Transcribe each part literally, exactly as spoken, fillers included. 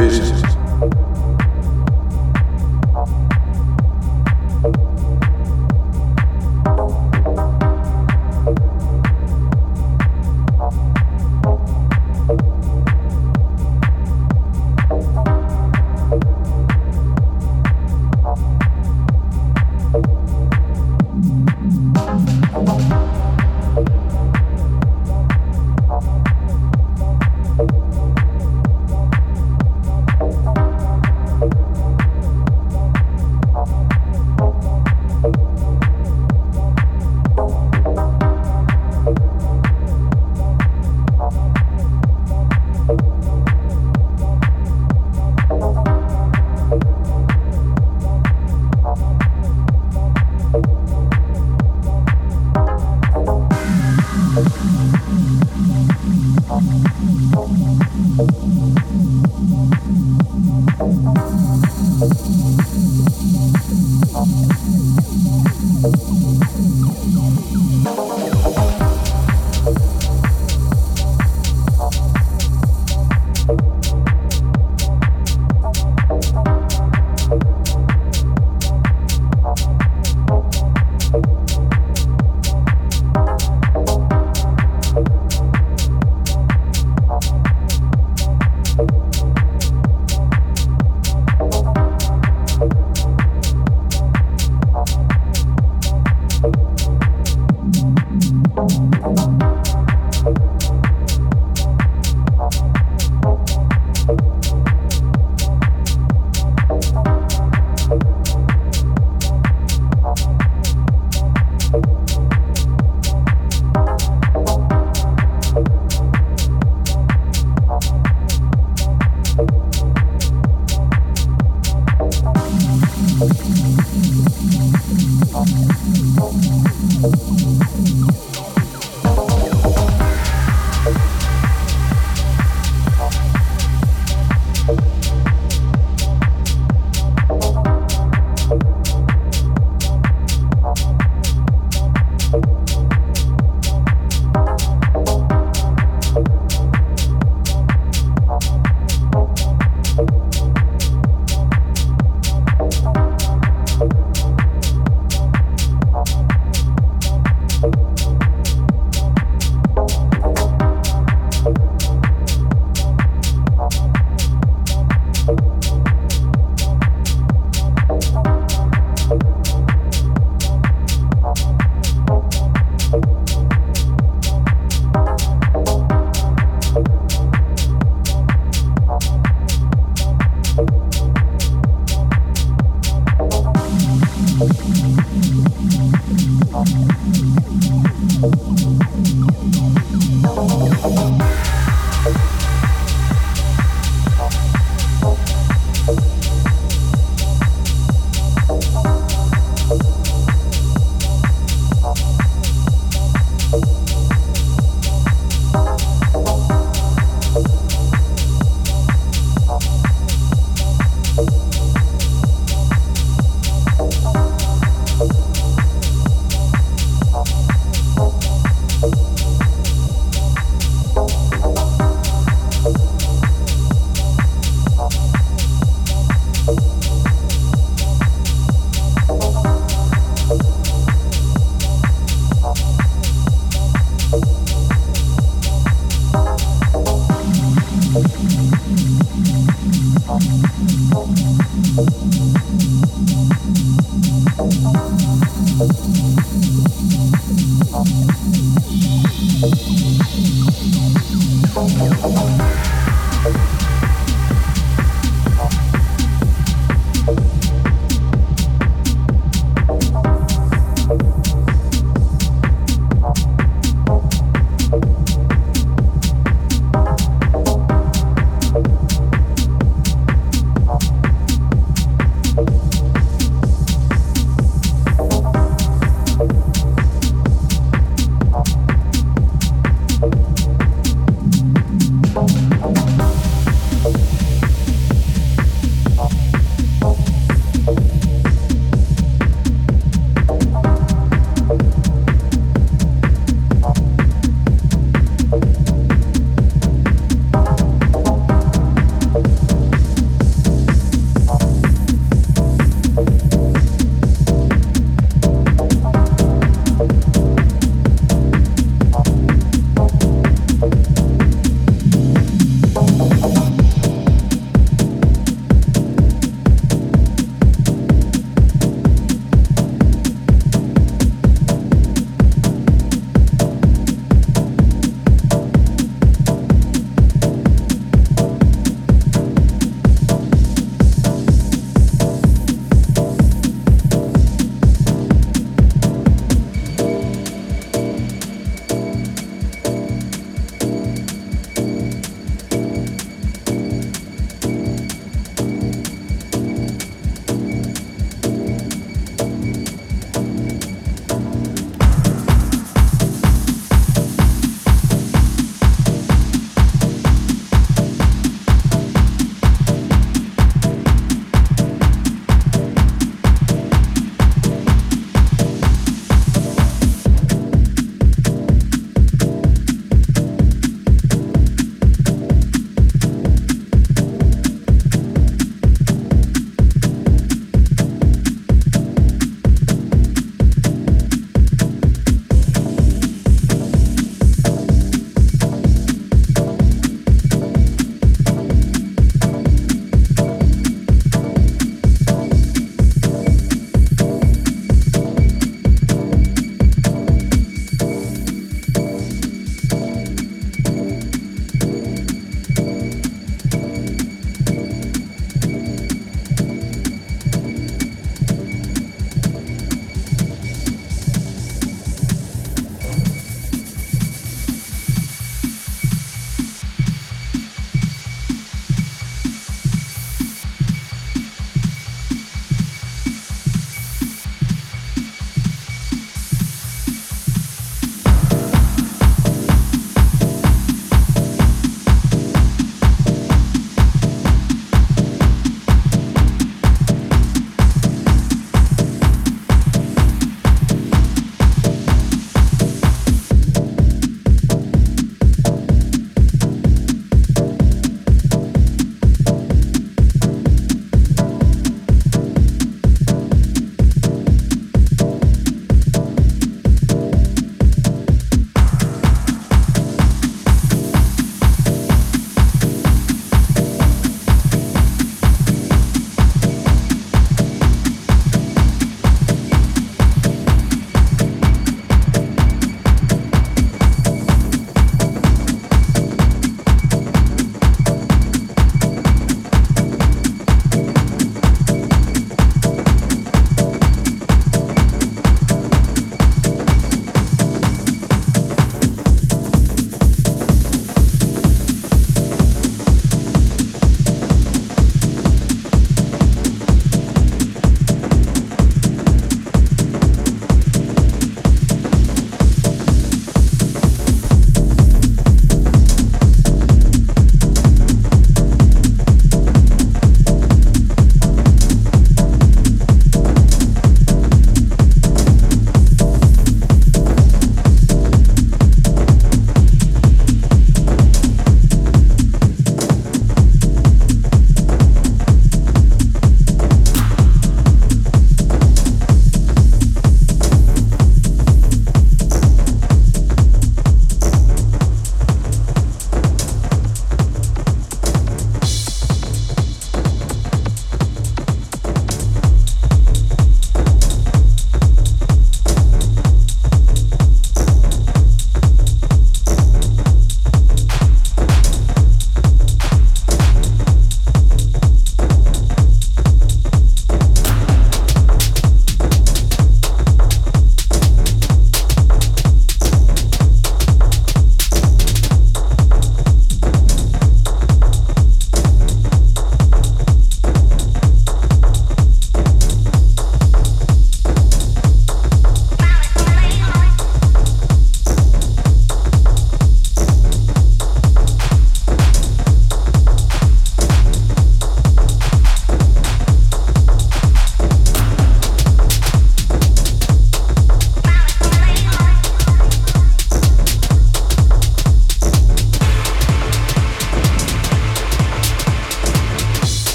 vision.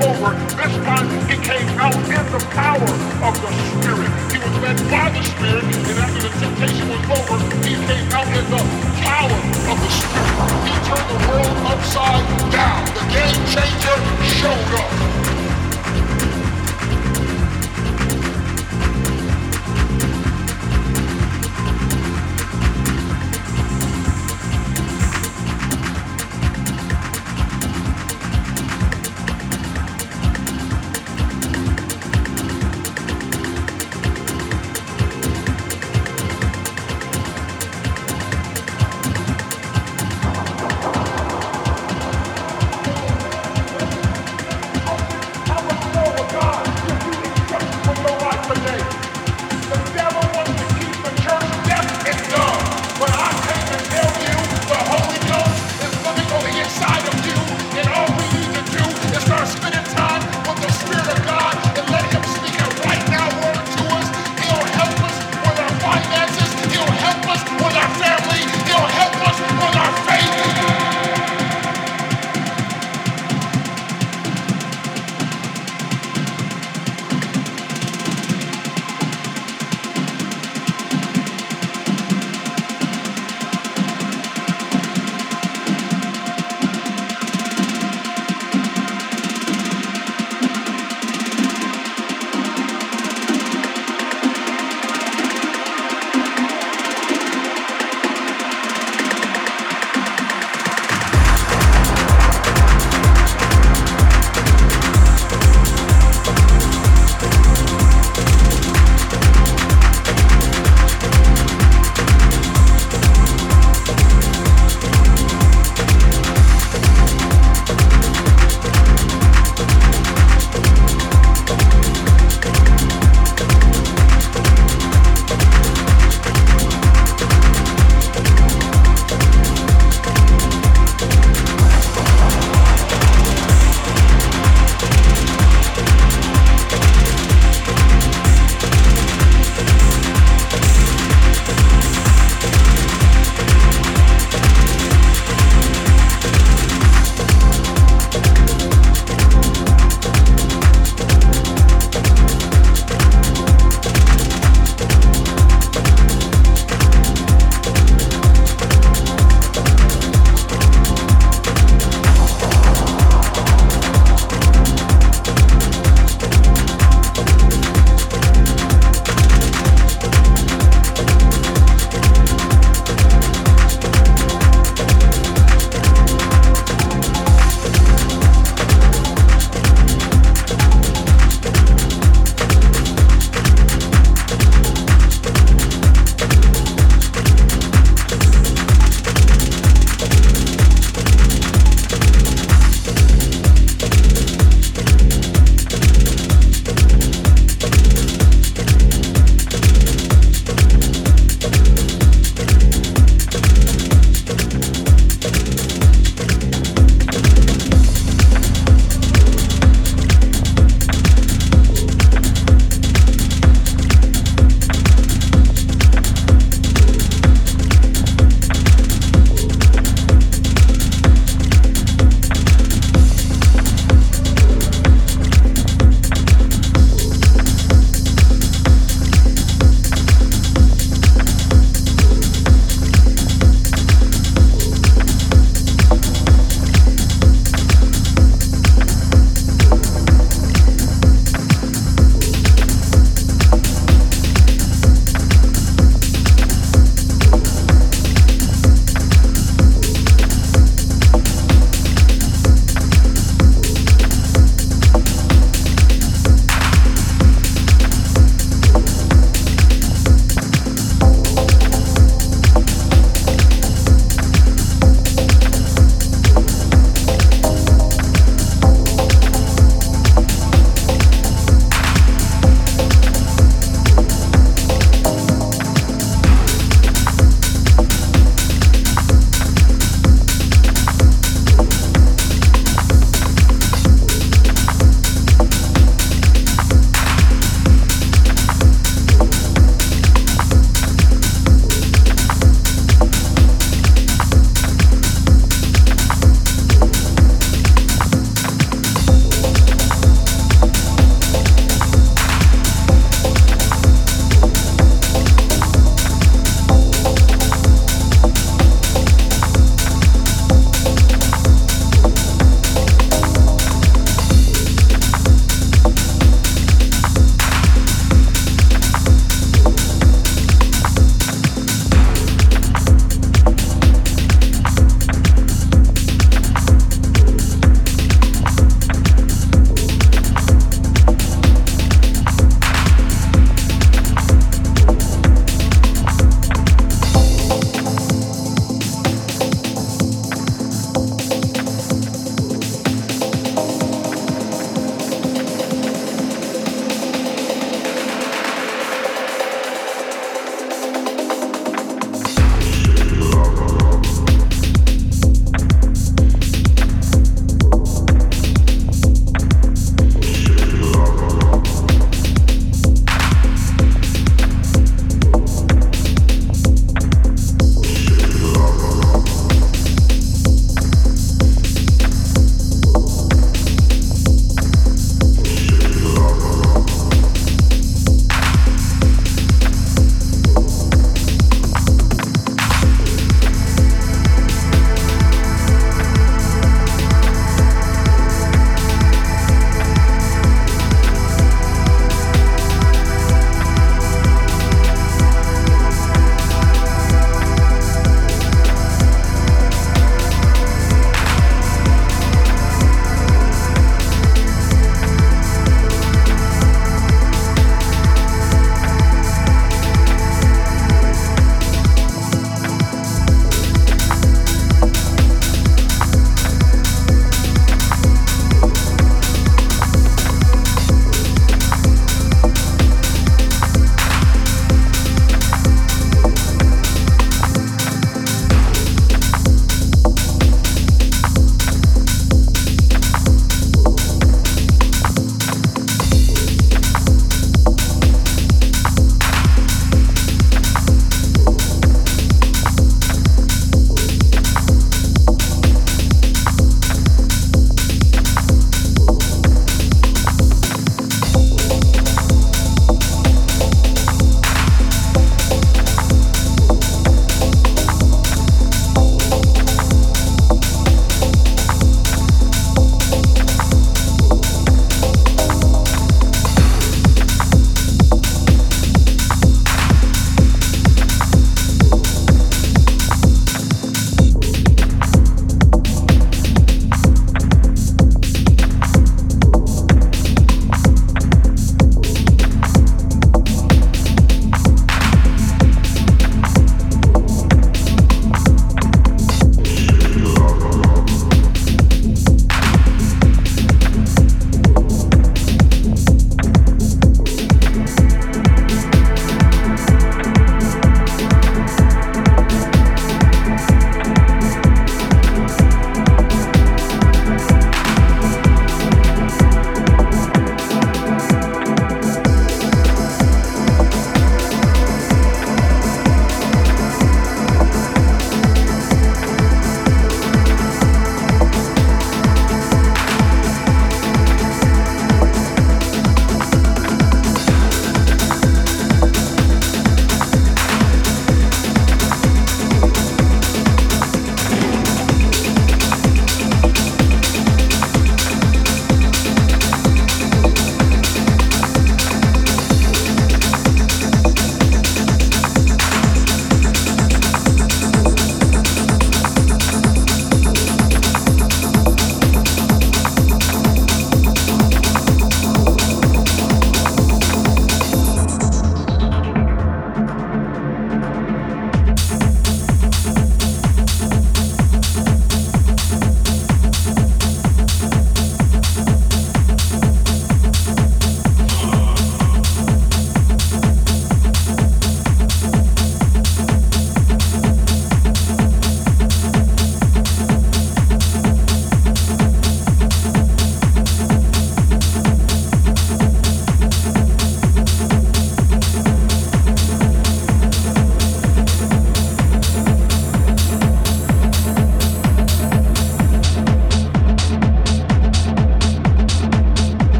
forward. This time he came out in the power of the Spirit. He was led by the Spirit, and after the temptation was over, he came out in the power of the Spirit. He turned the world upside down. The game changer showed up.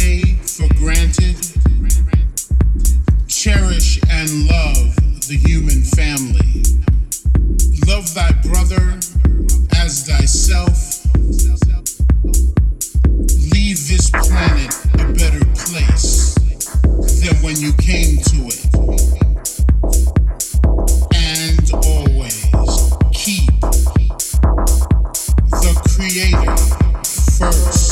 day for granted. Cherish and love the human family. Love thy brother as thyself. Leave this planet a better place than when you came to it. Creator first.